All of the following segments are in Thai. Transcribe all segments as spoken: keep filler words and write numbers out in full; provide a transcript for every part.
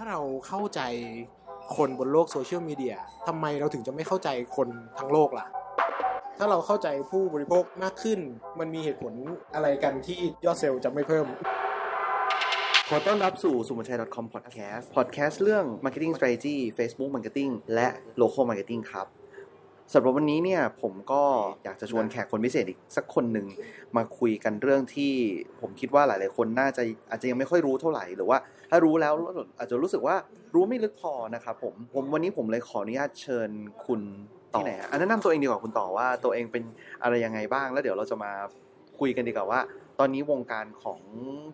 ถ้าเราเข้าใจคนบนโลกโซเชียลมีเดียทำไมเราถึงจะไม่เข้าใจคนทั้งโลกล่ะถ้าเราเข้าใจผู้บริโภคมากขึ้นมันมีเหตุผลอะไรกันที่ยอดเซลล์จะไม่เพิ่มขอต้อนรับสู่ suponchai ดอท คอม podcast podcast เรื่อง marketing strategy facebook marketing และ local marketing ครับสำหรับวันนี้เนี่ยผมก็อยากจะชวนแขกคนพิเศษอีกสักคนหนึ่งมาคุยกันเรื่องที่ผมคิดว่าหลายๆคนน่าจะอาจจะยังไม่ค่อยรู้เท่าไหร่หรือว่าถ้ารู้แล้วอาจจะรู้สึกว่ารู้ไม่ลึกพอนะครับผมผมวันนี้ผมเลยขออนุญาตเชิญคุณต่ออันนั้นแนะนำตัวเองดีกว่าคุณต่อว่าตัวเองเป็นอะไรยังไงบ้างแล้วเดี๋ยวเราจะมาคุยกันดีกว่าว่าตอนนี้วงการของ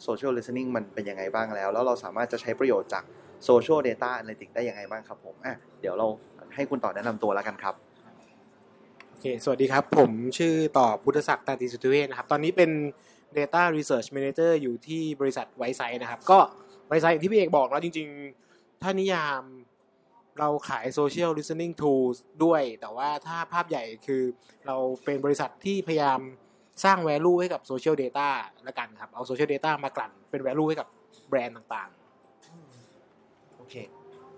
social listening มันเป็นยังไงบ้างแล้วแล้วเราสามารถจะใช้ประโยชน์จาก social data analytics ได้ยังไงบ้างครับผมอ่ะเดี๋ยวเราให้คุณต่อแนะนำตัวแล้วกันครับโอเคสวัสดีครับผมชื่อต่อพุทธศักดิ์ตาติสุทธิเวชนะครับตอนนี้เป็น data research manager อยู่ที่บริษัท Wisesight นะครับก็ Wisesight อย่างที่พี่เอกบอกแล้วจริงๆถ้านิยามเราขาย social listening tools ด้วยแต่ว่าถ้าภาพใหญ่คือเราเป็นบริษัทที่พยายามสร้าง value ให้กับ social data ละกันครับเอา social data มากลั่นเป็น value ให้กับแบรนด์ต่างๆโอเค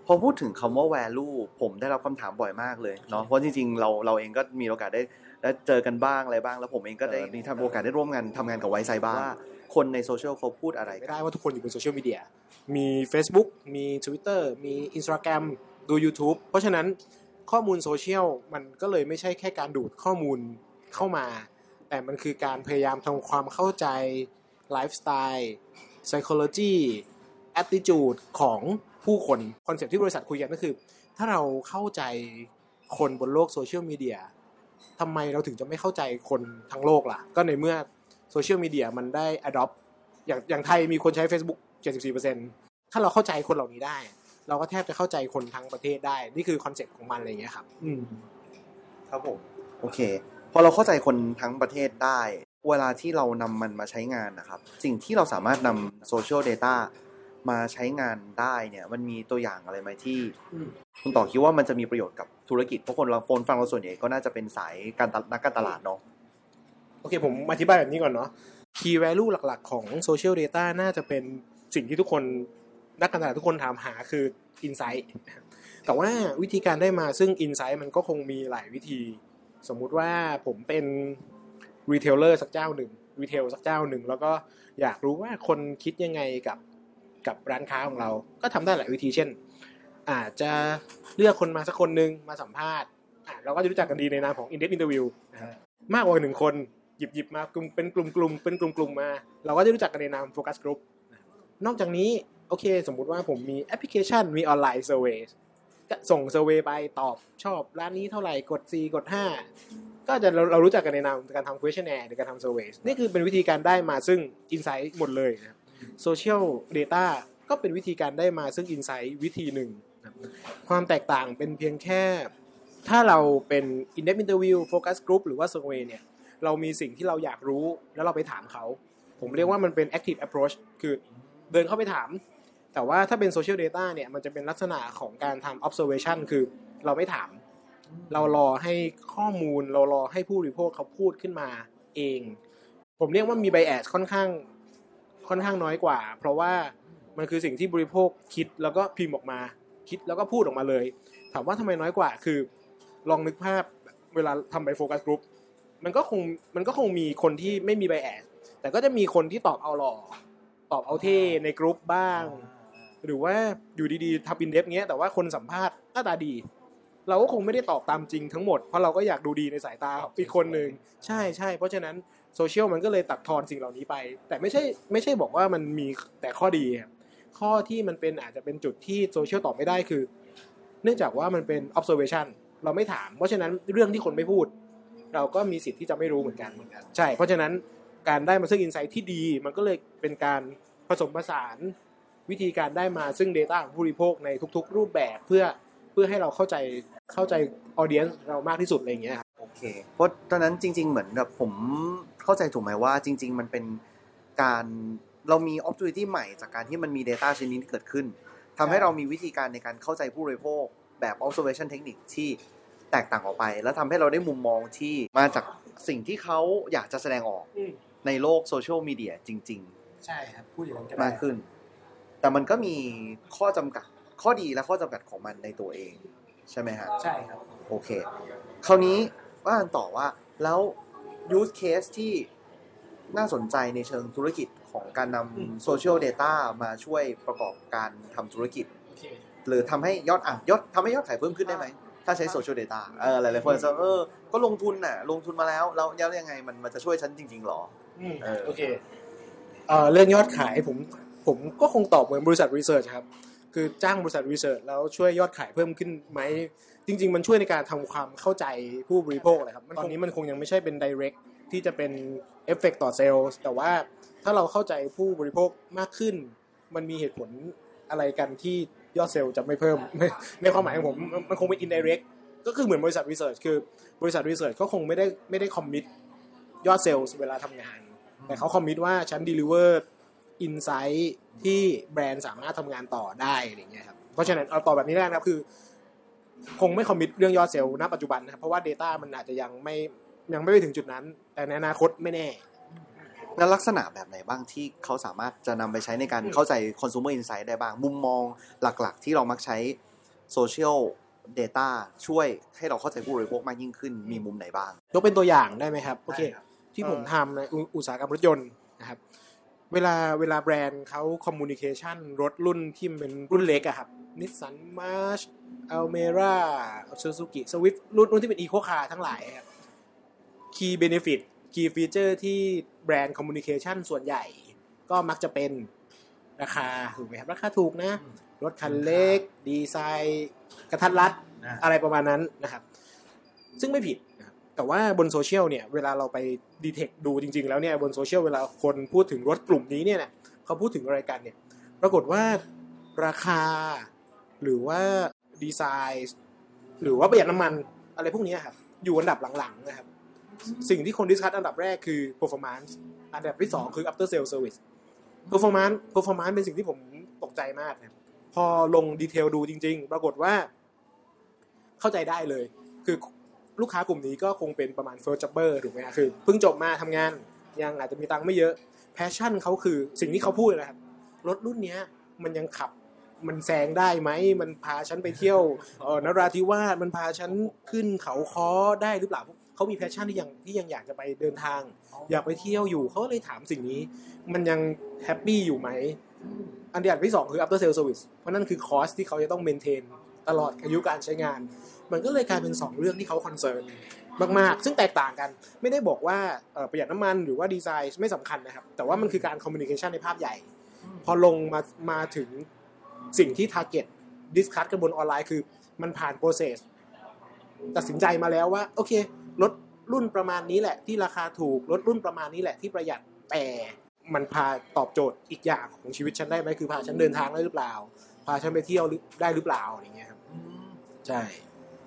พอพูดถึงคำว่า value ผมได้รับคำถามบ่อยมากเลยเนาะเพราะจริงๆเราเราเองก็มีโอกาสได้ได้เจอกันบ้างอะไรบ้างแล้วผมเองก็ได้มีโอกาสได้ร่วมงานทำงานกับ Wisesight บ้างคนในโซเชียลเขาพูดอะไรไม่ได้ว่าทุกคนอยู่บนโซเชียลมีเดียมี Facebook มี Twitter มี Instagram ดู YouTube เพราะฉะนั้นข้อมูลโซเชียลมันก็เลยไม่ใช่แค่การดูดข้อมูลเข้ามาแต่มันคือการพยายามทำความเข้าใจไลฟ์สไตล์ psychology attitude ของผู้คนคอนเซ็ปต์ที่บริษัทคุยกันก็คือถ้าเราเข้าใจคนบนโลกโซเชียลมีเดียทำไมเราถึงจะไม่เข้าใจคนทั้งโลกล่ะก็ในเมื่อโซเชียลมีเดียมันได้ adopt อย่างอย่างไทยมีคนใช้ Facebook เจ็ดสิบสี่เปอร์เซ็นต์ ถ้าเราเข้าใจคนเหล่านี้ได้เราก็แทบจะเข้าใจคนทั้งประเทศได้นี่คือคอนเซ็ปต์ของมันอะไรอย่างเงี้ยครับอืมครับผมโอเคพอเราเข้าใจคนทั้งประเทศได้เวลาที่เรานำมันมาใช้งานนะครับสิ่งที่เราสามารถนำ social data มาใช้งานได้เนี่ยมันมีตัวอย่างอะไรไหมที่คุณต่อคิดว่ามันจะมีประโยชน์กับธุรกิจเพราะคนเราฟังเราส่วนใหญ่ก็น่าจะเป็นสายการนักการตลาดเนาะโอเคผมอธิบายแบบนี้ก่อนเนาะ key value หลักๆของ social data น่าจะเป็นสิ่งที่ทุกคนนักการตลาดทุกคนถามหาคือ insight แต่ว่าวิธีการได้มาซึ่ง insight มันก็คงมีหลายวิธีสมมุติว่าผมเป็นรีเทลเลอร์สักเจ้าหนึ่งรีเทลสักเจ้าหนึ่งแล้วก็อยากรู้ว่าคนคิดยังไงกับกับร้านค้าของเราก็ทำได้หลายวิธีเช่นอาจจะเลือกคนมาสักคนนึงมาสัมภาษณ์เราก็จะรู้จักกันดีในนามของ in-depth interview มากกว่าหนึ่งคนหยิบๆมาเป็นกลุ่มๆเป็นกลุ่มๆมาเราก็จะรู้จักกันในนาม focus group นอกจากนี้โอเคสมมุติว่าผมมีแอปพลิเคชันมีออนไลน์ surveyส่งเซอร์เวย์ไปตอบชอบร้านนี้เท่าไหร่กดสี่กดห้าก็จะเราเรารู้จักกันในนามการทำ questionnaire หรือการทำ survey นี่คือเป็นวิธีการได้มาซึ่ง insight หมดเลยนะครับ social data ก็เป็นวิธีการได้มาซึ่ง insight วิธีหนึ่งความแตกต่างเป็นเพียงแค่ถ้าเราเป็น in-depth interview focus group หรือว่า survey เนี่ยเรามีสิ่งที่เราอยากรู้แล้วเราไปถามเขาผมเรียกว่ามันเป็น active approach คือเดินเข้าไปถามแต่ว่าถ้าเป็น social data เนี่ยมันจะเป็นลักษณะของการทำ observation คือเราไม่ถามเรารอให้ข้อมูลเรารอให้ผู้บริโภคเขาพูดขึ้นมาเองผมเรียกว่ามี bias ค่อนข้างค่อนข้างน้อยกว่าเพราะว่ามันคือสิ่งที่บริโภคคิดแล้วก็พิมพ์ออกมาคิดแล้วก็พูดออกมาเลยถามว่าทำไมน้อยกว่าคือลองนึกภาพเวลาทำไป focus group มันก็คงมันก็คงมีคนที่ไม่มี bias แต่ก็จะมีคนที่ตอบเอาหล่อตอบเอาเท่ในกรุ๊ปบ้างหรือว่าอยู่ดีๆทำอินเดปเงี้ยแต่ว่าคนสัมภาษณ์หน้าตาดีเราก็คงไม่ได้ตอบตามจริงทั้งหมดเพราะเราก็อยากดูดีในสายตาอีกคนนึงใช่ๆเพราะฉะนั้นโซเชียลมันก็เลยตัดทอนสิ่งเหล่านี้ไปแต่ไม่ใช่ไม่ใช่บอกว่ามันมีแต่ข้อดีข้อที่มันเป็นอาจจะเป็นจุดที่โซเชียลตอบไม่ได้คือเนื่องจากว่ามันเป็น observation เราไม่ถามเพราะฉะนั้นเรื่องที่คนไม่พูดเราก็มีสิทธิ์ที่จะไม่รู้เหมือนกันเหมือนกันใช่เพราะฉะนั้นการได้มาซึ่ง insight ที่ดีมันก็เลยเป็นการผสมผสานวิธีการได้มาซึ่ง data ของผู้บริโภคในทุกๆรูปแบบเพื่อเพื่อให้เราเข้าใจเข้าใจ audience เรามากที่สุดอะไรอย่างเงี้ยครับโอเคเพราะตอนนั้นจริงๆเหมือนกับผมเข้าใจถูกไหมว่าจริงๆมันเป็นการเรามี opportunity ใหม่จากการที่มันมี data ชิ้นนี้เกิดขึ้นทำให้เรามีวิธีการในการเข้าใจผู้บริโภคแบบ observation technique ที่แตกต่างออกไปและทำให้เราได้มุมมองที่มาจากสิ่งที่เขาอยากจะแสดงออกในโลก social media จริงๆใช่ครับพูดอย่างนั้นมากขึ้นแต่มันก็มีข้อจำกัด ข้อดีและข้อจำกัดของมันในตัวเองใช่ไหมฮะใช่ครับโอเคคราวนี้ว่ากันต่อว่าแล้ว use case ที่น่าสนใจในเชิงธุรกิจของการนำ social data มาช่วยประกอบการทำธุรกิจ okay. หรือทำให้ยอดอ่ะยอดทำให้ยอดขายเพิ่มขึ้นได้ไหมถ้าใช้ social data เออหลายๆคนจะเออก็ลงทุนน่ะลงทุนมาแล้วแล้วยังไงมันมันจะช่วยฉันจริงๆหรอโอเคเอ่อเรื่องยอดขายผมผมก็คงตอบเหมือนบริษัท research ครับคือจ้างบริษัท research แล้วช่วยยอดขายเพิ่มขึ้นไหมจริงๆมันช่วยในการทำความเข้าใจผู้บริโภคเลยครับตอนนี้มันคงยังไม่ใช่เป็น direct ที่จะเป็นเอฟเฟกต์ต่อเซลล์แต่ว่าถ้าเราเข้าใจผู้บริโภคมากขึ้นมันมีเหตุผลอะไรกันที่ยอดเซลล์จะไม่เพิ่มในความหมายของผมมันคงเป็น indirect ก็คือเหมือนบริษัท research คือบริษัท research ก็คงไม่ได้ไม่ได้คอมมิตยอดเซลล์เวลาทำงานแต่เขาคอมมิตว่าฉัน deliver insight ที่แบรนด์สามารถทำงานต่อได้อะไรเงี้ยครับเพราะฉะนั้นเอาต่อแบบนี้แล้วนะครับคือคงไม่คอมมิตเรื่องยอดเซลล์ณปัจจุบันนะครับเพราะว่า data มันอาจจะยังไม่ยังไม่ไปถึงจุดนั้นแต่ในอนาคตไม่แน่แล้วลักษณะแบบไหนบ้างที่เขาสามารถจะนำไปใช้ในการเข้าใจ consumer insight ได้บ้างมุมมองหลักๆที่เรามักใช้ social data ช่วยให้เราเข้าใจผู้บริโภคมากยิ่งขึ้นมีมุมไหนบ้างยกเป็นตัวอย่างได้ไหมครับโอเคที่ผมทำในอุตสาหกรรมรถยนต์นะครับเวลาเวลาแบรนด์เขาคอมมูนิเคชันรถรุ่นที่เป็นรุ่นเล็กอะครับ Nissan March Almera Suzuki Swift รุ่นรุ่นที่เป็น Eco Car ทั้งหลายครับ Key Benefit Key Feature ที่แบรนด์คอมมูนิเคชันส่วนใหญ่ก็มักจะเป็นราคาถูกไหมครับราคาถูกนะรถคันเล็กดีไซน์กระทัดรัดอะไรประมาณนั้นนะครับซึ่งไม่ผิดแต่ว่าบนโซเชียลเนี่ยเวลาเราไปดีเทคดูจริงๆแล้วเนี่ยบนโซเชียลเวลาคนพูดถึงรถกลุ่มนี้เนี่ยนะเขาพูดถึงอะไรกันเนี่ยปรากฏว่าราคาหรือว่าดีไซน์หรือว่าประหยัดน้ำมันอะไรพวกนี้ครับอยู่อันดับหลังๆนะครับสิ่งที่คนดิสคัสอันดับแรกคือ performance อันดับที่สองคือ after sale service performance performance เป็นสิ่งที่ผมตกใจมากนะพอลงดีเทลดูจริงๆปรากฏว่าเข้าใจได้เลยคือลูกค้ากลุ่มนี้ก็คงเป็นประมาณ first jobber ถูกไหมครับคือเพิ่งจบมาทำงานยังอาจจะมีตังค์ไม่เยอะ passion เขาคือสิ่งที่เขาพูดนะครับรถรุ่นนี้มันยังขับมันแซงได้ไหมมันพาฉันไปเที่ยวเอ่อนราธิวาสมันพาฉันขึ้นเขาค้อได้หรือเปล่าเขามี passion ที่ยังที่ยังอยากจะไปเดินทางอยากไปเที่ยวอยู่เขาเลยถามสิ่งนี้มันยัง happy อยู่ไหมอันดับที่สองคือ after sales service เพราะนั่นคือ cost ที่เขาจะต้อง maintain ตลอดอายุการใช้งานมันก็เลยกลายเป็นสองเรื่องที่เขาคอนเซิร์นมากๆซึ่งแตกต่างกันไม่ได้บอกว่าประหยัดน้ำมันหรือว่าดีไซน์ไม่สำคัญนะครับแต่ว่ามันคือการคอมมิวนิเคชันในภาพใหญ่พอลงมามาถึงสิ่งที่ทาร์เก็ตดิสคัสกันบนออนไลน์คือมันผ่านโปรเซสตัดสินใจมาแล้วว่าโอเครถรุ่นประมาณนี้แหละที่ราคาถูกรถรุ่นประมาณนี้แหละที่ประหยัดแต่มันพาตอบโจทย์อีกอย่างของชีวิตฉันได้ไหมคือพาฉันเดินทางได้หรือเปล่าพาฉันไปเที่ยวได้หรือเปล่าอย่างเงี้ยครับใช่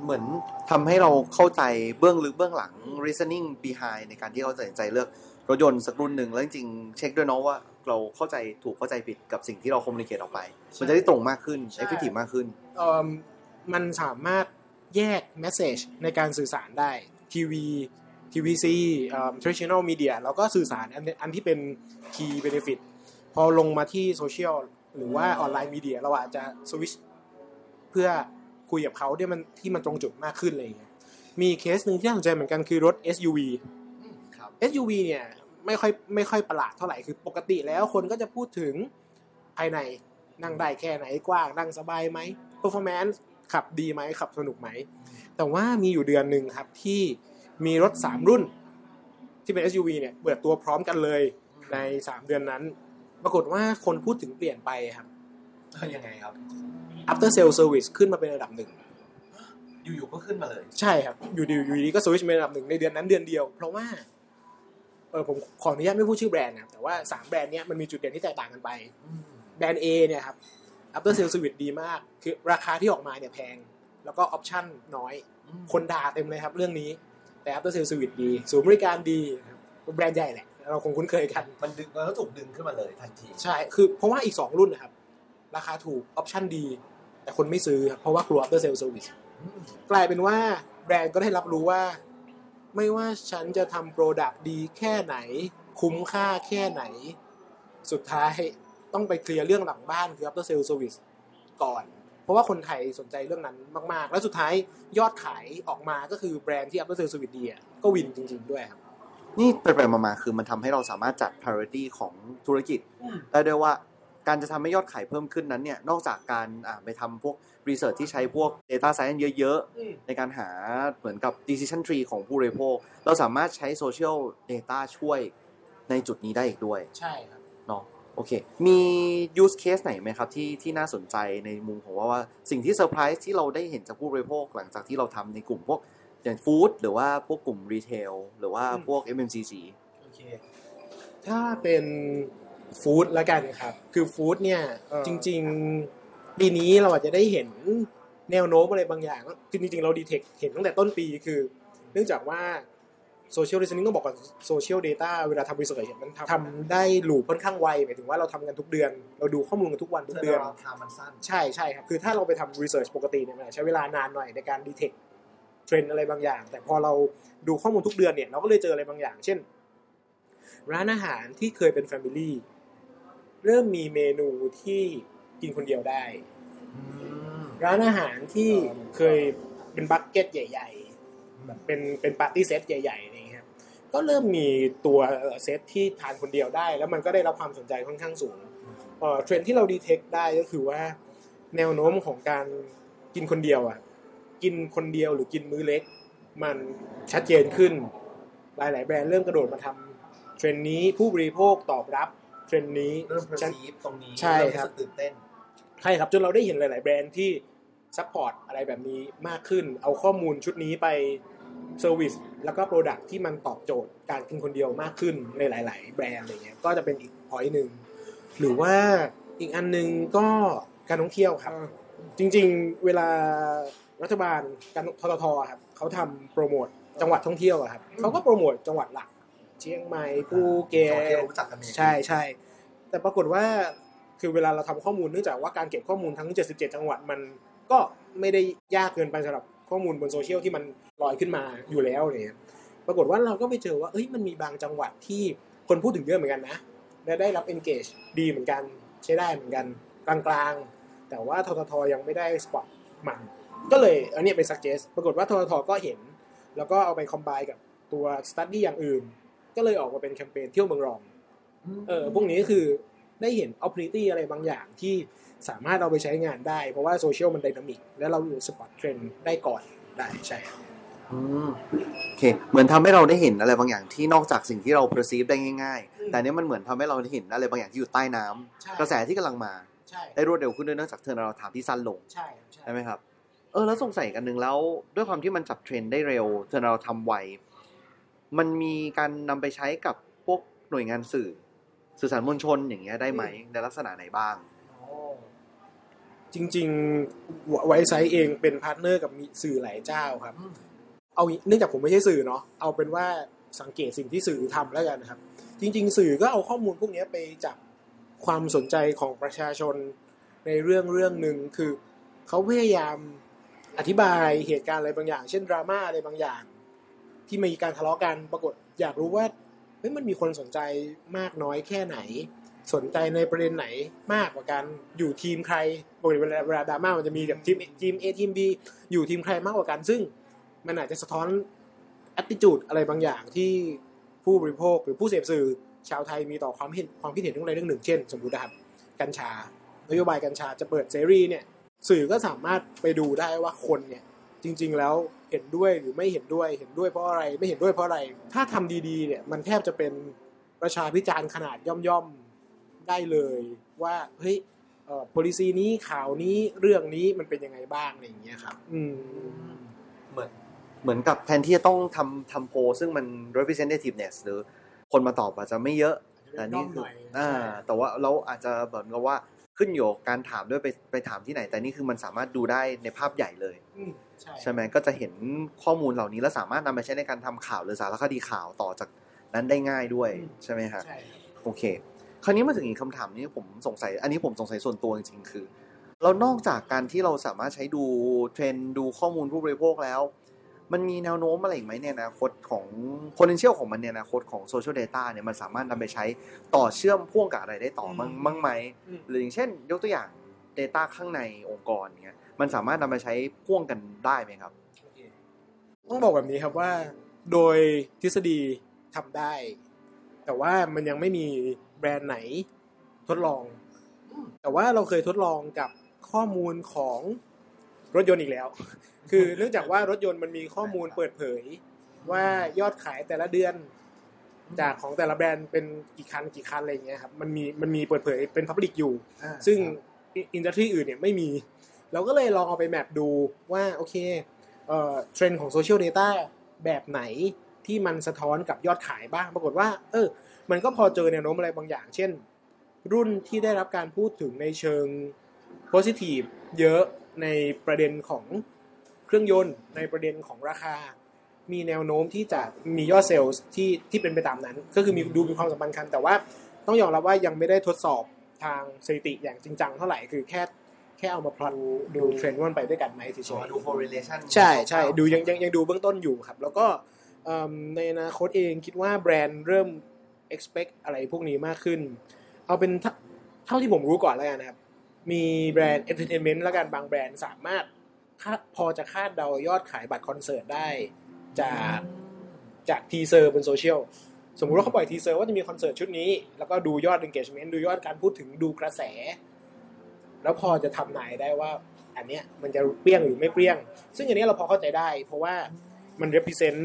เหมือนทำให้เราเข้าใจเบื้องลึกเบื้องหลัง reasoning behind ในการที่เราตัดสินใจเลือกรถยนต์สักรุ่นหนึ่งแล้วจริงๆเช็คด้วยเนาะว่าเราเข้าใจถูกเข้าใจผิดกับสิ่งที่เรา communicate ออกไปมันจะได้ตรงมากขึ้น effective มากขึ้นเอ่อมันสามารถแยก message ในการสื่อสารได้ทีวี ที วี ซี เอ่อ traditional media แล้วก็สื่อสารอันอันที่เป็น key benefit พอลงมาที่ social หรือว่าออนไลน์ media เราอาจจะ switch เพื่อคุยกับเขาเนี่ยมันที่มันตรงจุดมากขึ้นอะไรอย่างเงี้ยมีเคสหนึ่งที่น่าสนใจเหมือนกันคือรถ เอส ยู วี ครับ เอส ยู วี เนี่ยไม่ค่อยไม่ค่อยประหลาดเท่าไหร่คือปกติแล้วคนก็จะพูดถึงภายในนั่งได้แค่ไหนกว้างนั่งสบายไหม performance ขับดีไหมขับสนุกไหมแต่ว่ามีอยู่เดือนหนึ่งครับที่มีรถสามรุ่นที่เป็น เอส ยู วี เนี่ยเปิดตัวพร้อมกันเลยในสามเดือนนั้นปรากฏว่าคนพูดถึงเปลี่ยนไปครับยังไงครับafter sale service ขึ้นมาเป็นระดับหนึ่งอยู่ๆก็ขึ้นมาเลยใช่ครับอยู่ดีอยู่ดีก็ switch เป็นระดับหนึ่งในเดือนนั้นเดือนเดียวเพราะว่าเออผมขออนุญาตไม่พูดชื่อแบรนด์นะแต่ว่าสามแบรนด์เนี้ยมันมีจุดเด่นที่แตกต่างกันไปแบรนด์ A เนี่ยครับ after sale service ดีมากคือราคาที่ออกมาเนี่ยแพงแล้วก็ออปชั่นน้อยคนด่าเต็มเลยครับเรื่องนี้แต่ after sale service ดีศูนย์บริการดีแบรนด์ใหญ่แหละเราคงคุ้นเคยกันมันดึงแล้วถูกดึงขึ้นมาเลยทันทีใช่คือเพราะว่าอีกสองรุ่นนะครับราคาถูกออปชั่นดีแต่คนไม่ซื้อเพราะว่ากลัว after sale service กลายเป็นว่าแบรนด์ก็ได้รับรู้ว่าไม่ว่าฉันจะทำโปรดักต์ดีแค่ไหนคุ้มค่าแค่ไหนสุดท้ายต้องไปเคลียร์เรื่องหลังบ้านคือ after sale service ก่อนผ ราะว่าคนไทยสนใจเรื่องนั้นมากๆแล้วสุดท้ายยอดขายออกมาก็คือแบรนด์ที่อัพเดทเซอร์สวิตดีก็วินจริงๆด้วยครับนี่ไปๆมาๆคือมันทำให้เราสามารถจัด priority ของธุรกิจได้ด้วยว่าการจะทำให้ยอดขายเพิ่มขึ้นนั้นเนี่ยนอกจากการไปทำพวก research ที่ใช้พวก data science เยอะๆในการหาเหมือนกับ decision tree ของผู้บริโภคเราสามารถใช้ social data ช่วยในจุดนี้ได้อีกด้วยใช่ครับเนาะโอเคมี use case ไหนไหมครับที่ที่น่าสนใจในมุมของว่าว่าสิ่งที่ surprise ที่เราได้เห็นจากผู้บริโภคหลังจากที่เราทำในกลุ่มพวกอย่างฟู้ดหรือว่าพวกกลุ่มรีเทลหรือว่าพวก เอ็ม เอ็ม ซี จี โอเคถ้าเป็นฟู้ดละกันครับคือฟู้ดเนี่ยจริงๆปีนี้เราอาจจะได้เห็นแนวโน้มอะไรบางอย่างจริงๆเราดีเทคเห็นตั้งแต่ต้นปีคือเนื่องจากว่า social listening ต้องบอกก่อน social data เวลาทำ research มันทำได้หลูปค่อนข้างไวหมายถึงว่าเราทำกันทุกเดือนเราดูข้อมูลกันทุกวันทุกเดือนทำมันสั้นใช่ใช่ครับคือถ้าเราไปทำ research ปกติเนี่ยมันใช้เวลานานหน่อยในการดีเทคเทรนอะไรบางอย่างแต่พอเราดูข้อมูลทุกเดือนเนี่ยเราก็เลยเจออะไรบางอย่างเช่นร้านอาหารที่เคยเป็น familyเริ่มมีเมนูที่กินคนเดียวได้ร้านอาหารที่เคยเป็นบัคเก็ตใหญ่ๆแบบเป็นเป็นปาร์ตี้เซตใหญ่ๆนี่ครับก็เริ่มมีตัวเซตที่ทานคนเดียวได้แล้วมันก็ได้รับความสนใจค่อนข้างสูงเอ่อเทรนด์ที่เราดีเทคได้ก็คือว่าแนวโน้มของการกินคนเดียวอ่ะกินคนเดียวหรือกินมื้อเล็กมันชัดเจนขึ้นหลายๆแบรนด์เริ่มกระโดดมาทำเทรนด์นี้ผู้บริโภคตอบรับเทรนด์นี้เริ่มประชีพตรงนี้ใช่ครับตื่นเต้นใช่ครับจนเราได้เห็นหลายๆแบรนด์ที่ซัพพอร์ตอะไรแบบนี้มากขึ้นเอาข้อมูลชุดนี้ไปเซอร์วิสแล้วก็โปรดักต์ที่มันตอบโจทย์การกินคนเดียวมากขึ้นในหลายๆแบรนด์อะไรเงี้ยก็จะเป็นอีก point นึงหรือว่าอีกอันนึงก็การท่องเที่ยวครับจริงๆเวลารัฐบาลการทททครับเขาทำโปรโมทจังหวัดท่องเที่ยวครับเขาก็โปรโมทจังหวัดหลักเชียงใหม่ภูเก็ตใช่ใช่แต่ปรากฏว่าคือเวลาเราทำข้อมูลเนื่องจากว่าการเก็บข้อมูลทั้งเจ็ดสิบเจ็ดจังหวัดมันก็ไม่ได้ยากเกินไปสำหรับข้อมูลบนโซเชียลที่มันลอยขึ้นมาอยู่แล้วเนี่ยปรากฏว่าเราก็ไปเจอว่าเอ้ยมันมีบางจังหวัดที่คนพูดถึงเยอะเหมือนกันนะและได้รับ engage ดีเหมือนกันใช้ได้เหมือนกันกลางๆแต่ว่าทททยังไม่ได้สปอตมันก็เลยอันนี้ไป suggest ปรากฏว่าทททก็เห็นแล้วก็เอาไป combine กับตัว study อย่างอื่นก็เลยออกมาเป็นแคมเปญเที่ยวเมืองรองเออพวกนี้ก็คือได้เห็น opportunity อะไรบางอย่างที่สามารถเอาไปใช้งานได้เพราะว่าโซเชียลมันไดนามิกแล้วเราอยู่สปอตเทรนด์ได้ก่อนได้ใช่อืมโอเคเหมือนทำให้เราได้เห็นอะไรบางอย่างที่นอกจากสิ่งที่เรา perceive ได้ง่ายๆแต่เนี้ยมันเหมือนทำให้เราได้เห็นอะไรบางอย่างที่อยู่ใต้น้ำกระแสที่กำลังมาได้รวดเร็วขึ้นด้วยเนื่องจากเทรนด์เราถามที่สั้นลงใช่ใช่ไหมครับเออแล้วสงสัยกันนึงแล้วด้วยความที่มันจับเทรนด์ได้เร็วเทรนด์เราทำไวมันมีการนำไปใช้กับพวกหน่วยงานสื่อสื่อสารมวลชนอย่างเงี้ยได้ไหมในลักษณะไหนบ้างจริงๆ Wisesight เองเป็นพาร์ทเนอร์กับสื่อหลายเจ้าครับเอาเนื่องจากผมไม่ใช่สื่อเนาะเอาเป็นว่าสังเกตสิ่งที่สื่อทำแล้วกันนะครับจริงๆสื่อก็เอาข้อมูลพวกนี้ไปจับความสนใจของประชาชนในเรื่องเรื่องนึงคือเขาพยายามอธิบายเหตุการณ์อะไรบางอย่างเช่นดราม่าอะไรบางอย่างที่มีการทะเลาะกันปรากฏอยากรู้ว่าเฮ้ยมันมีคนสนใจมากน้อยแค่ไหนสนใจในประเด็นไหนมากกว่ากันอยู่ทีมใครปกติเวลาเวลาดราม่ามันจะมีแบบทีมทีม A ทีม B อยู่ทีมใครมากกว่ากันซึ่งมันอาจจะสะท้อน attitude อะไรบางอย่างที่ผู้บริโภคหรือผู้เสพสื่อชาวไทยมีต่อความเห็นความคิดเห็นเรื่องใดเรื่องหนึ่งเช่นสมมุตินะครับกัญชานโยบายกัญชาจะเปิดเสรีเนี่ยสื่อก็สามารถไปดูได้ว่าคนเนี่ยจริงๆแล้วเห็นด้วยหรือไม่เห็นด้วยเห็นด้วยเพราะอะไรไม่เห็นด้วยเพราะอะไรถ้าทำดีๆเนี่ยมันแทบจะเป็นประชาพิจารณ์ขนาดย่อมๆได้เลยว่าเฮ้ยเอ่อ policy นี้ข่าวนี้เรื่องนี้มันเป็นยังไงบ้างอะไรอย่างเงี้ยครับอืมเหมือนเหมือนกับแทนที่จะต้องทำทำโพลซึ่งมัน representativeness หรือคนมาตอบอาจจะไม่เยอะแต่นี่อ่าแต่ว่าเราอาจจะแบบก็ว่าขึ้นอยู่กับการถามด้วยไปไปถามที่ไหนแต่นี่คือมันสามารถดูได้ในภาพใหญ่เลยใช่ใช่ไหมก็จะเห็นข้อมูลเหล่านี้และสามารถนำไปใช้ในการทำข่าวหรือสารคดีข่าวต่อจากนั้นได้ง่ายด้วยใช่ไหมฮะโอเคคราวนี้มาถึงอีกคำถามนี้ผมสงสัยอันนี้ผมสงสัยส่วนตัวจริงๆคือเรานอกจากการที่เราสามารถใช้ดูเทรนด์ดูข้อมูลผู้บริโภคแล้วมันมีแนวโน้มอะไรอีกไหมในอนาคตของ potential ของมันในอนาคตของ social data เนี่ยมันสามารถนำไปใช้ต่อเชื่อมพ่วงกับอะไรได้ต่อมั่งมั้ยหรืออย่างเช่นยกตัวอย่าง Data ข้างในองค์กรเงี้ยมันสามารถนำมาใช้พ่วงกันได้ไหมครับต้องบอกแบบนี้ครับว่าโดยทฤษฎีทำได้แต่ว่ามันยังไม่มีแบรนด์ไหนทดลองแต่ว่าเราเคยทดลองกับข้อมูลของรถยนต์อีกแล้ว คือเนื่องจากว่ารถยนต์มันมีข้อมูลเปิดเผยว่ายอดขายแต่ละเดือนจากของแต่ละแบรนด์เป็นกี่คันกี่คันอะไรอย่างเงี้ยครับมันมีมันมีเปิดเผยเป็น public อยู่ซึ่งอินดัสทรีอื่นเนี่ยไม่มีเราก็เลยลองเอาไปแมปดูว่าโอเคเอ่อเทรนด์ของ social data แบบไหนที่มันสะท้อนกับยอดขายบ้างปรากฏว่าเออมันก็พอเจอแนวโน้มอะไรบางอย่างเช่นรุ่นที่ได้รับการพูดถึงในเชิง positive เยอะในประเด็นของเครื่องยนต์ในประเด็นของราคามีแนวโน้มที่จะมียอดเซลล์ที่ที่เป็นไปตามนั้นก็คือมีดูมีความสัมพันธ์กันแต่ว่าต้องยอมรับว่ายังไม่ได้ทดสอบทางสถิติอย่างจริงจังเท่าไหร่คือแค่แค่เอามาพลอตดูเทรนด์ว่าไปด้วยกันไหมเฉยๆดู correlation ใช่ใช่ดูยังยังยังดูเบื้องต้นอยู่ครับแล้วก็ในอนาคตเองคิดว่าแบรนด์เริ่ม expect อะไรพวกนี้มากขึ้นเอาเป็นเท่าที่ผมรู้ก่อนแล้วกันนะครับมีแบรนด์ entertainment แล้วกันบางแบรนด์สามารถพอจะคาดเดายอดขายบัตรคอนเสิร์ตได้จากจากทีเซอร์บนโซเชียลสมมุติว่าเขาปล่อยทีเซอร์ว่าจะมีคอนเสิร์ตชุดนี้แล้วก็ดูยอด engagement ดูยอดการพูดถึงดูกระแสแล้วพอจะทำนายได้ว่าอันเนี้ยมันจะเปรี้ยงหรือไม่เปรี้ยงซึ่งอันนี้เราพอเข้าใจได้เพราะว่ามัน represent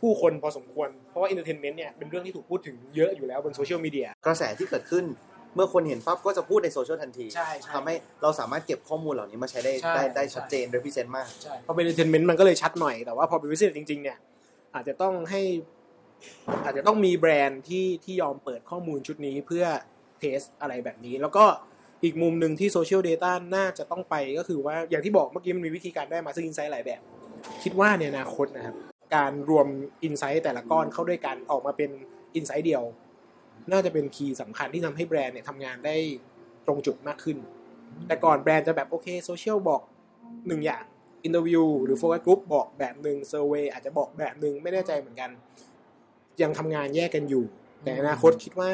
ผู้คนพอสมควรเพราะว่า entertainment เนี่ยเป็นเรื่องที่ถูกพูดถึงเยอะอยู่แล้วบนโซเชียลมีเดียกระแสที่เกิดขึ้นเมื่อคนเห็นปั๊บก็จะพูดในโซเชียลทันทีทำให้เราสามารถเก็บข้อมูลเหล่านี้มาใช้ได้ได้ได้ชัดเจน represent มากพอเป็น entertainment มันก็เลยชัดหน่อยแต่ว่าพอเป็น business จริงๆเนี่ยอาจจะต้องให้อาจจะต้องมีแบรนด์ที่ที่ยอมเปิดข้อมูลชุดนี้เพื่อเทสอะไรแบบนี้แล้วก็อีกมุมหนึ่งที่ social data น่าจะต้องไปก็คือว่าอย่างที่บอกเมื่อกี้มันมีวิธีการได้มาซึ่ง insight หลายแบบคิดว่าในอนาคตนะครับการรวม insight แต่ละก้อนเข้าด้วยกันออกมาเป็น insight เดียวน่าจะเป็นคีย์สำคัญที่ทำให้แบรนด์เนี่ยทำงานได้ตรงจุดมากขึ้นแต่ก่อนแบรนด์จะแบบโอเคโซเชียลบอกหนึ่งอย่างอินเตอร์วิวหรือโฟกัสกลุ่มบอกแบบหนึ่งเซอร์เวย์อาจจะบอกแบบหนึ่งไม่แน่ใจเหมือนกันยังทำงานแยกกันอยู่แต่อนาคตคิดว่า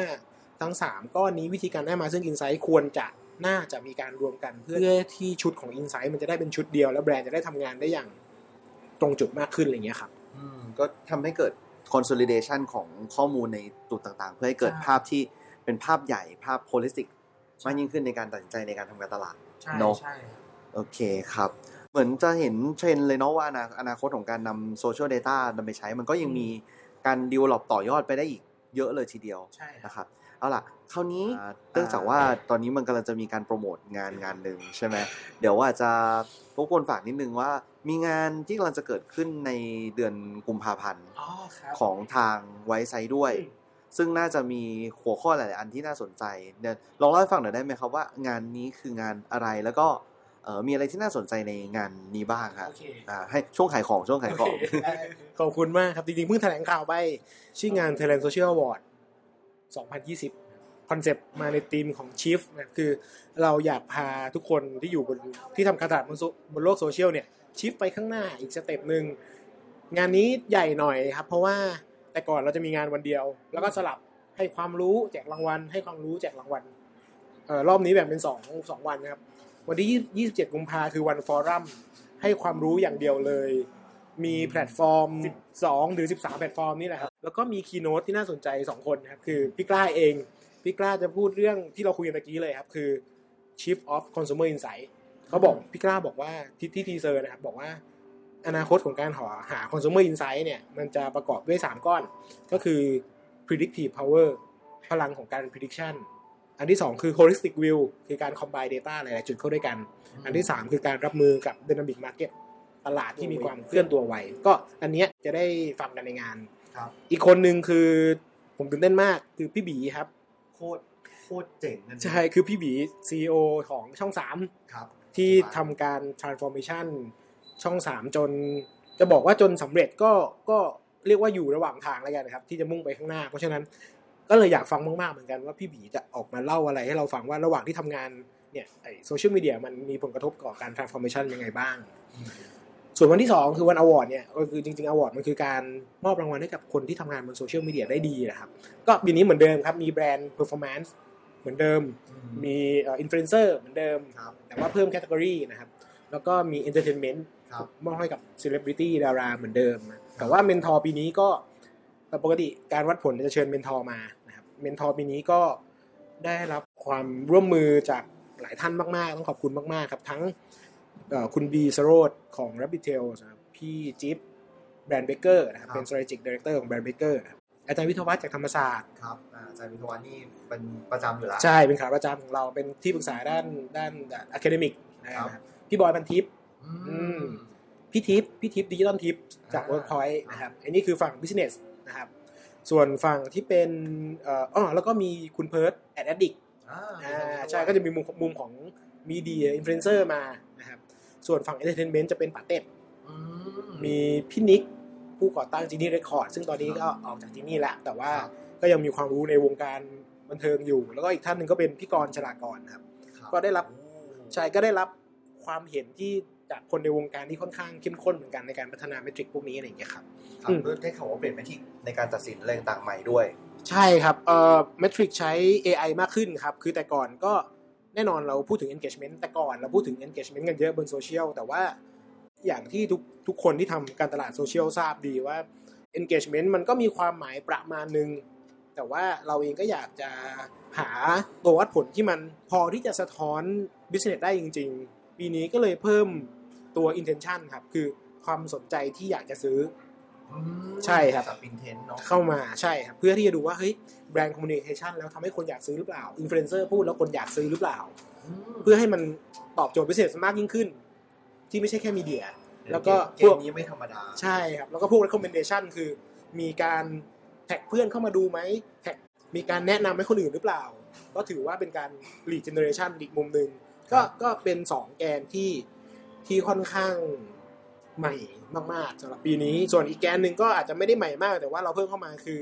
ทั้งสามก้อนนี้วิธีการได้มาซึ่ง Insight ควรจะน่าจะมีการรวมกันเพื่อที่ชุดของ Insight มันจะได้เป็นชุดเดียวแล้วแบรนด์จะได้ทำงานได้อย่างตรงจุดมากขึ้นอะไรเงี้ยครับอืมก็ทำให้เกิด consolidation ของข้อมูลในจุดต่างๆเพื่อให้เกิดภาพที่เป็นภาพใหญ่ภาพ holistic มากยิ่งขึ้นในการตัดสินใจในการทำการตลาดเนาะใช่โอเคครับเหมือนจะเห็นเทรนด์เลยเนาะว่าอนาคตของการนำ social data นำไปใช้มันก็ยังมีการ develop ต่อยอดไปได้อีกเยอะเลยทีเดียวนะครับเอาล่ะคราวนี้เนื่องจากว่าตอนนี้มันกำลังจะมีการโปรโมทงานงานหนึ่งใช่ไหมเดี๋ยวว่าจะรบกวนฝากนิดนึงว่ามีงานที่กำลังจะเกิดขึ้นในเดือนกุมภาพันธ์ของทาง Wisesight ด้วยซึ่งน่าจะมีหัวข้อหลายๆอันที่น่าสนใจเนี่ยลองเล่าให้ฟังหน่อยได้ไหมครับว่างานนี้คืองานอะไรแล้วก็มีอะไรที่น่าสนใจในงานนี้บ้างครับ okay. ให้ช่วงขายของช่วงขายของ okay. ขอบคุณมากครับจริงๆเพิ่งแถลงข่าวไปชื่องาน Thailand Social Award สองพันยี่สิบคอนเซ็ปต์มาในธีมของ Shift นะคือเราอยากพาทุกคนที่อยู่บนที่ทำการตลาดบนโลกโซเชียลเนี่ย Shift ไปข้างหน้าอีกสเต็ปนึงงานนี้ใหญ่หน่อยครับเพราะว่าแต่ก่อนเราจะมีงานวันเดียวแล้วก็สลับให้ความรู้แจกรางวัลให้ความรู้แจกรางวัลเอ่อรอบนี้แบ่งเป็นสอง สองวันนะครับวันที่ยี่สิบเจ็ดกุมภาพันธ์คือวันฟอรัมให้ความรู้อย่างเดียวเลยมีแพลตฟอร์มสิบสองหรือสิบสามแพลตฟอร์มนี่แหละครับแล้วก็มีคีย์โน้ตที่น่าสนใจสองคนนะครับคือพี่กล้าเองพี่กล้าจะพูดเรื่องที่เราคุยกันตะกี้เลยครับคือ Chief of Consumer Insight เขาบอกพี่กล้าบอกว่าที่ที่ทีเซอร์นะครับบอกว่าอนาคตของการหาหา Consumer Insight เนี่ยมันจะประกอบด้วยสามก้อนก็คือ Predictive Power พลังของการ Predictionอันที่สองคือ holistic view คือการ combine data หลายๆจุดเข้าด้วยกันอันที่สามคือการรับมือกับ dynamic market ตลาดที่มีความเคลื่อนตัวไวก็อันเนี้ยจะได้ฟังกันในงานครับอีกคนนึงคือผมตื่นเต้นมากคือพี่บีครับโคตรโคตรเจ๋งนั่นใช่คือพี่บี ซี อี โอ ของช่องสามครับที่ทำการ transformation ช่องสามจนจะบอกว่าจนสำเร็จก็ก็เรียกว่าอยู่ระหว่างทางแล้วกันนะครับที่จะมุ่งไปข้างหน้าเพราะฉะนั้นก็เลยอยากฟังมากๆเหมือนกันว่าพี่บีจะออกมาเล่าอะไรให้เราฟังว่าระหว่างที่ทำงานเนี่ยไอ้โซเชียลมีเดียมันมีผลกระทบต่อการ transformation ยังไงบ้าง ส่วนวันที่สองคือวัน award เนี่ยก็คือจริงๆ award มันคือการมอบรางวัลให้กับคนที่ทำงานบนโซเชียลมีเดียได้ดีนะครับก็ปีนี้เหมือนเดิมครับมีแบรนด์ performance เหมือนเดิมมีเอ่ออินฟลูเอนเซอร์เหมือนเดิมแต่ว่าเพิ่มแคตตากรีนะครับแล้วก็มีเอนเตอร์เทนเมนต์มอบให้กับเซเลบริตี้ดาราเหมือนเดิมแต่ว่าเมนทอร์ปีนี้ก็ปกติการวัดผลจะเชิญเมนทอร์มานะครับเมนทอร์ปีนี้ก็ได้รับความร่วมมือจากหลายท่านมากๆต้องขอบคุณมากๆครับทั้งคุณบีสโรดของ Rabbit Tail นะครับพี่จิ๊บแบรนด์เบเกอร์นะครับเป็น Strategic Director ของแบรนด์เบเกอร์อาจารย์วิทยวัฒน์จากธรรมศาสตร์ครับอาจารย์วิทยวัฒน์นี่เป็นประจำอยู่แล้วใช่เป็นขาประจำของเราเป็นที่ปรึกษาด้านด้าน academic นะครับพี่บอยพันทิพย์พี่ทิพย์พี่ทิพย์ Digital ทิพย์จาก Workpoint นะครับอันนี้คือฝั่ง business นะครับส่วนฝั่งที่เป็นอ๋อแล้วก็มีคุณเพิร์ท Ad Addict อ่าใช่ก็จะมีมุมมุมของ media influencer มานะครับส่วนฝั่ง entertainment จะเป็นปาเต็ดมีพี่นิกผู้ก่อตั้งจีนี่เรคคอร์ดซึ่งตอนนี้ก็ออกจากจีนี่แล้วแต่ว่าก็ยังมีความรู้ในวงการบันเทิงอยู่แล้วก็อีกท่านหนึ่งก็เป็นพี่กรชลากรครับก็ได้รับใช่ก็ได้รับความเห็นที่จากคนในวงการที่ค่อนข้างเข้มข้นเหมือนกันในการพัฒนาเมทริกพวกนี้อะไรอย่างเงี้ยครับเพื่อให้เขาเปลี่ยนเมทริกในการตัดสินอะไรต่างๆใหม่ด้วยใช่ครับเอ่อเมทริกใช้ เอ ไอ มากขึ้นครับคือแต่ก่อนก็แน่นอนเราพูดถึง engagement แต่ก่อนเราพูดถึง engagement กันเยอะบนโซเชียลแต่ว่าอย่างที่ทุกทุกคนที่ทำการตลาดโซเชียลทราบดีว่า engagement มันก็มีความหมายประมาณนึงแต่ว่าเราเองก็อยากจะหาตัววัดผลที่มันพอที่จะสะท้อน business ได้จริงๆปีนี้ก็เลยเพิ่มตัว intention ครับคือความสนใจที่อยากจะซื้อใช่ครับกับ intent เนาะเข้ามาใช่ครับเพื่อที่จะดูว่าเฮ้ย brand communication แล้วทำให้คนอยากซื้อหรือเปล่า influencer พูดแล้วคนอยากซื้อหรือเปล่าเพื่อให้มันตอบโจทย์ business มากยิ่งขึ้นที่ไม่ใช่แค่มีเดียแล้วก็พวกนี้ไม่ธรรมดาใช่ครับแล้วก็พวก recommendation คือมีการแท็กเพื่อนเข้ามาดูไหมแท็กมีการแนะนำให้คนอื่นหรือเปล่าก็ถือว่าเป็นการ lead generation อีกมุมนึงก็ก็เป็นสองแกนที่ที่ค่อนข้างใหม่มากๆสำหรับปีนี้ส่วนอีกแกนนึงก็อาจจะไม่ได้ใหม่มากแต่ว่าเราเพิ่มเข้ามาคือ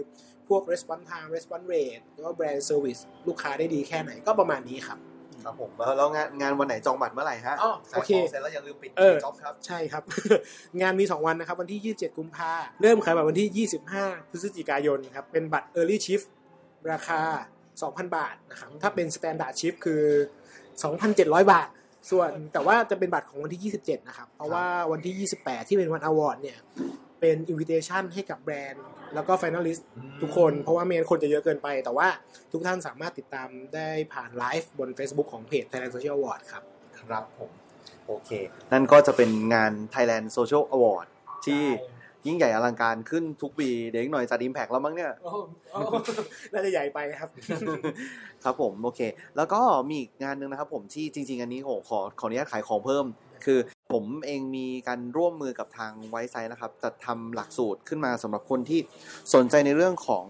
พวก response time response rate แล้วก็ brand service ลูกค้าได้ดีแค่ไหนก็ประมาณนี้ครับครับผมแล้วงานงานวันไหนจองบัตรเมื่อไหร่ฮะโอเคเสร็จแล้วอย่าลืมปิดจ๊อบครับใช่ครับ งานมีสองวันนะครับวันที่ยี่สิบเจ็ดกุมภาพันธ์เริ่มขายบัตรวันที่ยี่สิบห้าพฤศจิกายนครับเป็นบัตร Early Shift ราคา สองพัน บาทนะครับถ้าเป็น Standard Shift คือ สองพันเจ็ดร้อย บาทส่วนแต่ว่าจะเป็นบัตรของวันที่ยี่สิบเจ็ดนะครับเพราะว่าวันที่ยี่สิบแปดที่เป็นวัน Award เนี่ยเป็น Invitation ให้กับแบรนด์แล้วก็ Finalist ทุกคนเพราะว่าไม่งั้นคนจะเยอะเกินไปแต่ว่าทุกท่านสามารถติดตามได้ผ่านไลฟ์บน Facebook ของเพจ Thailand Social Award ครับครับผมโอเคนั่นก็จะเป็นงาน Thailand Social Award ที่ยิ่งใหญ่อลังการขึ้นทุกปีเด็กหน่อยจัด Impact แล้วมั้งเนี่ยโอ้น่าจะใหญ่ไปครับ ครับผมโอเคแล้วก็มีอีกงานนึงนะครับผมที่จริงๆอันนี้โหขอขออนุญาตขายของเพิ่มคือผมเองมีการร่วมมือกับทาง Wisesight นะครับจัดทำหลักสูตรขึ้นมาสำหรับคนที่สนใจในเรื่องของ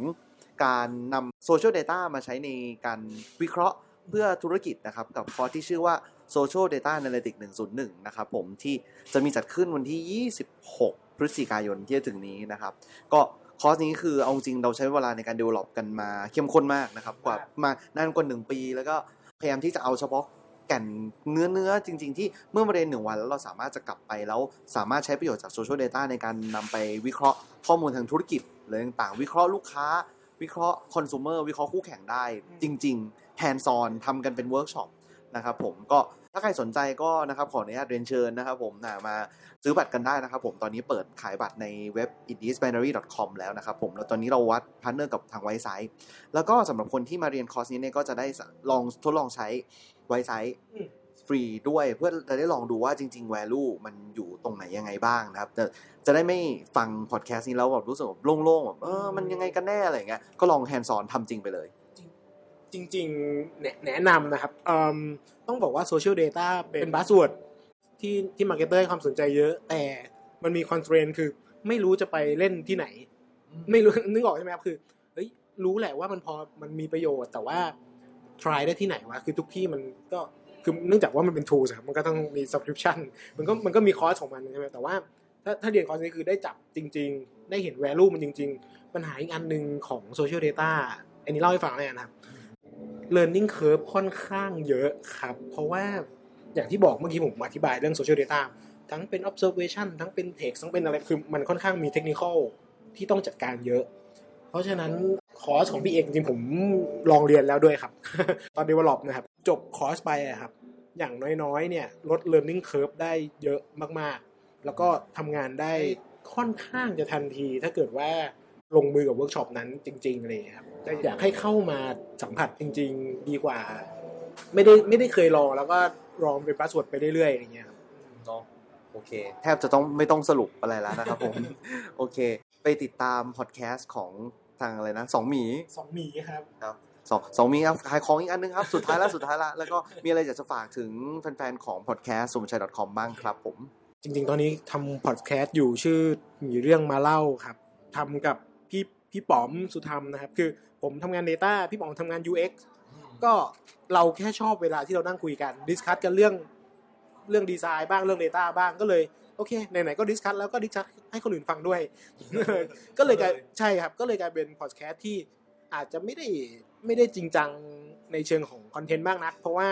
การนำ Social Data มาใช้ในการวิเคราะห์เพื่อธุรกิจนะครับกับคอร์สที่ชื่อว่า Social Data Analytic หนึ่งศูนย์หนึ่งนะครับผมที่จะมีจัดขึ้นวันที่ยี่สิบหกพฤศจิกายนที่จะถึงนี้นะครับก็คอร์สนี้คือเอาจริงเราใช้เวลาในการ develop กันมาเข้มข้นมากนะครับกว่ามานานกว่าหนึ่งปีแล้วก็พยายามที่จะเอาเฉพาะแก่นเนื้อเนื้อจริงๆที่เมื่อมาเรียนหนึ่งวันแล้วเราสามารถจะกลับไปแล้วสามารถใช้ประโยชน์จาก Social Data ในการนำไปวิเคราะห์ข้อมูลทางธุรกิจอะไรต่างๆวิเคราะห์ลูกค้าวิเคราะห์คอน sumer วิเคราะห์คู่แข่งได้จริงๆแฮนด์ซอนทำกันเป็นเวิร์กช็อปนะครับผมก็ถ้าใครสนใจก็นะครับขออนุญาตเรียนเชิญนะครับผมมาซื้อบัตรกันได้นะครับผมตอนนี้เปิดขายบัตรในเว็บ indiesbinary ดอท คอม แล้วนะครับผมแล้วตอนนี้เราวัดพาร์ทเนอร์กับทาง Wisesight แล้วก็สำหรับคนที่มาเรียนคอร์สนี้เนี่ยก็จะได้ลองทดลองใช้Wisesight ฟรีด้วยเพื่อจะได้ลองดูว่าจริงๆ value มันอยู่ตรงไหนยังไงบ้างนะครับจะจะได้ไม่ฟังพอดแคสต์นี้แล้วแบบรู้สึกแบบโล่งๆแบบเออมันยังไงกันแน่อะไรอย่างเงี้ยก็ลองแฮนด์ซอนทำจริงไปเลยจริงๆแนะนำนะครับต้องบอกว่า social data เป็นบัสเวิร์ดที่ที่ marketer ให้ความสนใจเยอะแต่มันมี constraint คือไม่รู้จะไปเล่นที่ไหนไม่รู้นึกออกใช่ไหมครับคือเฮ้ยรู้แหละว่ามันพอมันมีประโยชน์แต่ว่าtry ได้ที่ไหนวะคือทุกที่มันก็คือเนื่องจากว่ามันเป็น tools ครับมันก็ต้องมี subscription มันก็มันก็มีคอร์สของมันใช่ไหมแต่ว่าถ้าถ้าเรียนคอร์สนี้คือได้จับจริงๆได้เห็น value มันจริงๆปัญหาอีกอันนึงของ social data อันนี้เล่าให้ฟังหน่อยนะครับ learning curve ค่อนข้างเยอะครับเพราะว่าอย่างที่บอกเมื่อกี้ผมอธิบายเรื่อง social data ทั้งเป็น observation ทั้งเป็น text ทั้งเป็นอะไรคือมันค่อนข้างมี technical ที่ต้องจัดการเยอะ เพราะฉะนั้นคอร์สของพี่เอกจริงผมลองเรียนแล้วด้วยครับ ตอน develop นะครับจบคอร์สไปอ่ะครับอย่างน้อยๆเนี่ยลด learning curve ได้เยอะมากๆแล้วก็ทำงานได้ค่อนข้างจะทันทีถ้าเกิดว่าลงมือกับเวิร์กช็อปนั้นจริงๆเลยครับอยากให้เข้ามาสัมผัสจริงๆดีกว่าไม่ได้ไม่ได้เคยลองแล้วก็ลองเป็นพาสเวิร์ดไปเรื่อยๆอย่างเงี้ยครับโอเคแทบจะต้องไม่ต้องสรุปอะไรแล้วนะครับผมโอเคไปติดตามพอดแคสต์ของทางอะไรนะสองหมีสองหมีครับครับสองสองหมีครับขายของอีกอันนึงครับสุดท้ายแล้วสุดท้ายละแล้วก็มีอะไรอยากจะฝากถึงแฟนๆของพอดแคสต์ suponchai ดอท คอม บ้างครับผมจริงๆตอนนี้ทำพอดแคสต์อยู่ชื่อมีเรื่องมาเล่าครับทำกับพี่พี่ป๋อมสุธรรมนะครับคือผมทำงาน data พี่ป๋อมทำงาน ยู เอ็กซ์ ก็เราแค่ชอบเวลาที่เรานั่งคุยกันดิสคัสกันเรื่องเรื่องดีไซน์บ้างเรื่อง data บ้างก็เลยโอเคไหนๆก็ดิสคัสแล้วก็ดิสคัสให้คนอื่นฟังด้วย ก็เลยกลายใช่ครับก็เลยกลายเป็นพอดแคสต์ที่อาจจะไม่ได้ไม่ได้จริงจังในเชิงของคอนเทนต์มากนักเพราะว่า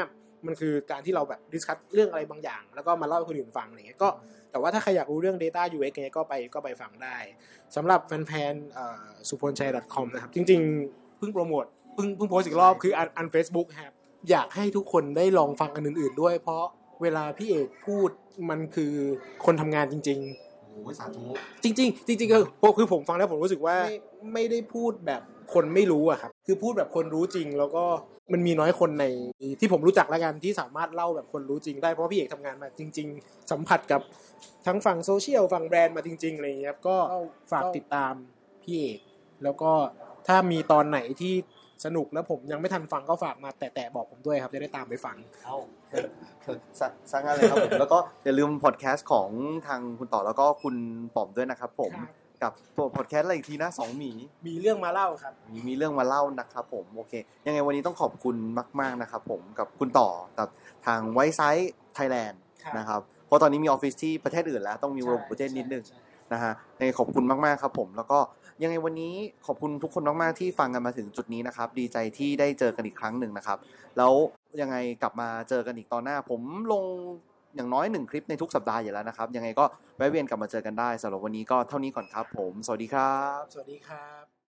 มันคือการที่เราแบบดิสคัสเรื่องอะไรบางอย่างแล้วก็มาเล่าให้คนอื่นฟังอะไรเงี้ยก็แต่ว่าถ้าใครอยากรู้เรื่อง data ยู เอ็กซ์ เงี้ยก็ไปก็ไปฟังได้สำหรับแฟนๆเอ่อ suponchai ดอท คอม นะครับจริงๆเพิ่งโปรโมทเพิ่งเพิ่งโพสต์อีกรอบคืออันอัน Facebook ครับอยากให้ทุกคนได้ลองฟังกันอื่นๆด้วยเพราะเวลาพี่เอกพูดมันคือคนทำงานจริงๆโอ้โหสาธุจริงๆจริงๆคือคือผมฟังแล้วผมรู้สึกว่าไม่ได้พูดแบบคนไม่รู้อะครับคือพูดแบบคนรู้จริงแล้วก็มันมีน้อยคนในที่ผมรู้จักแล้วกันที่สามารถเล่าแบบคนรู้จริงได้เพราะพี่เอกทำงานมาจริงๆสัมผัสกับทั้งฝั่งโซเชียลฝั่งแบรนด์มาจริงๆอะไรอย่างเงี้ยครับก็ฝากติดตามพี่เอกแล้วก็ถ้ามีตอนไหนที่สนุกแล้วผมยังไม่ทันฟังก็ฝากมาแตะๆบอกผมด้วยครับจะได้ตามไปฟังเอาสร้างงานเลยครับผมแล้วก็อย่าลืมพอดแคสต์ของทางคุณต่อแล้วก็คุณป๋อมด้วยนะครับผมกับพอดแคสต์อะไรอีกทีนะสองหมีมีเรื่องมาเล่าครับมีมีเรื่องมาเล่านะครับผมโอเคยังไงวันนี้ต้องขอบคุณมากๆนะครับผมกับคุณต่อกับทาง Wisesight Thailand นะครับเพราะตอนนี้มีออฟฟิศที่ประเทศอื่นแล้วต้องมีประเทศนิดนึงนะฮะยังไงขอบคุณมากๆครับผมแล้วก็ยังไงวันนี้ขอบคุณทุกคนมากๆที่ฟังกันมาถึงจุดนี้นะครับดีใจที่ได้เจอกันอีกครั้งหนึ่งนะครับแล้วยังไงกลับมาเจอกันอีกตอนหน้าผมลงอย่างน้อยหนึ่งคลิปในทุกสัปดาห์อยู่แล้วนะครับยังไงก็แวะเวียนกลับมาเจอกันได้สำหรับวันนี้ก็เท่านี้ก่อนครับผมสวัสดีครับสวัสดีครับ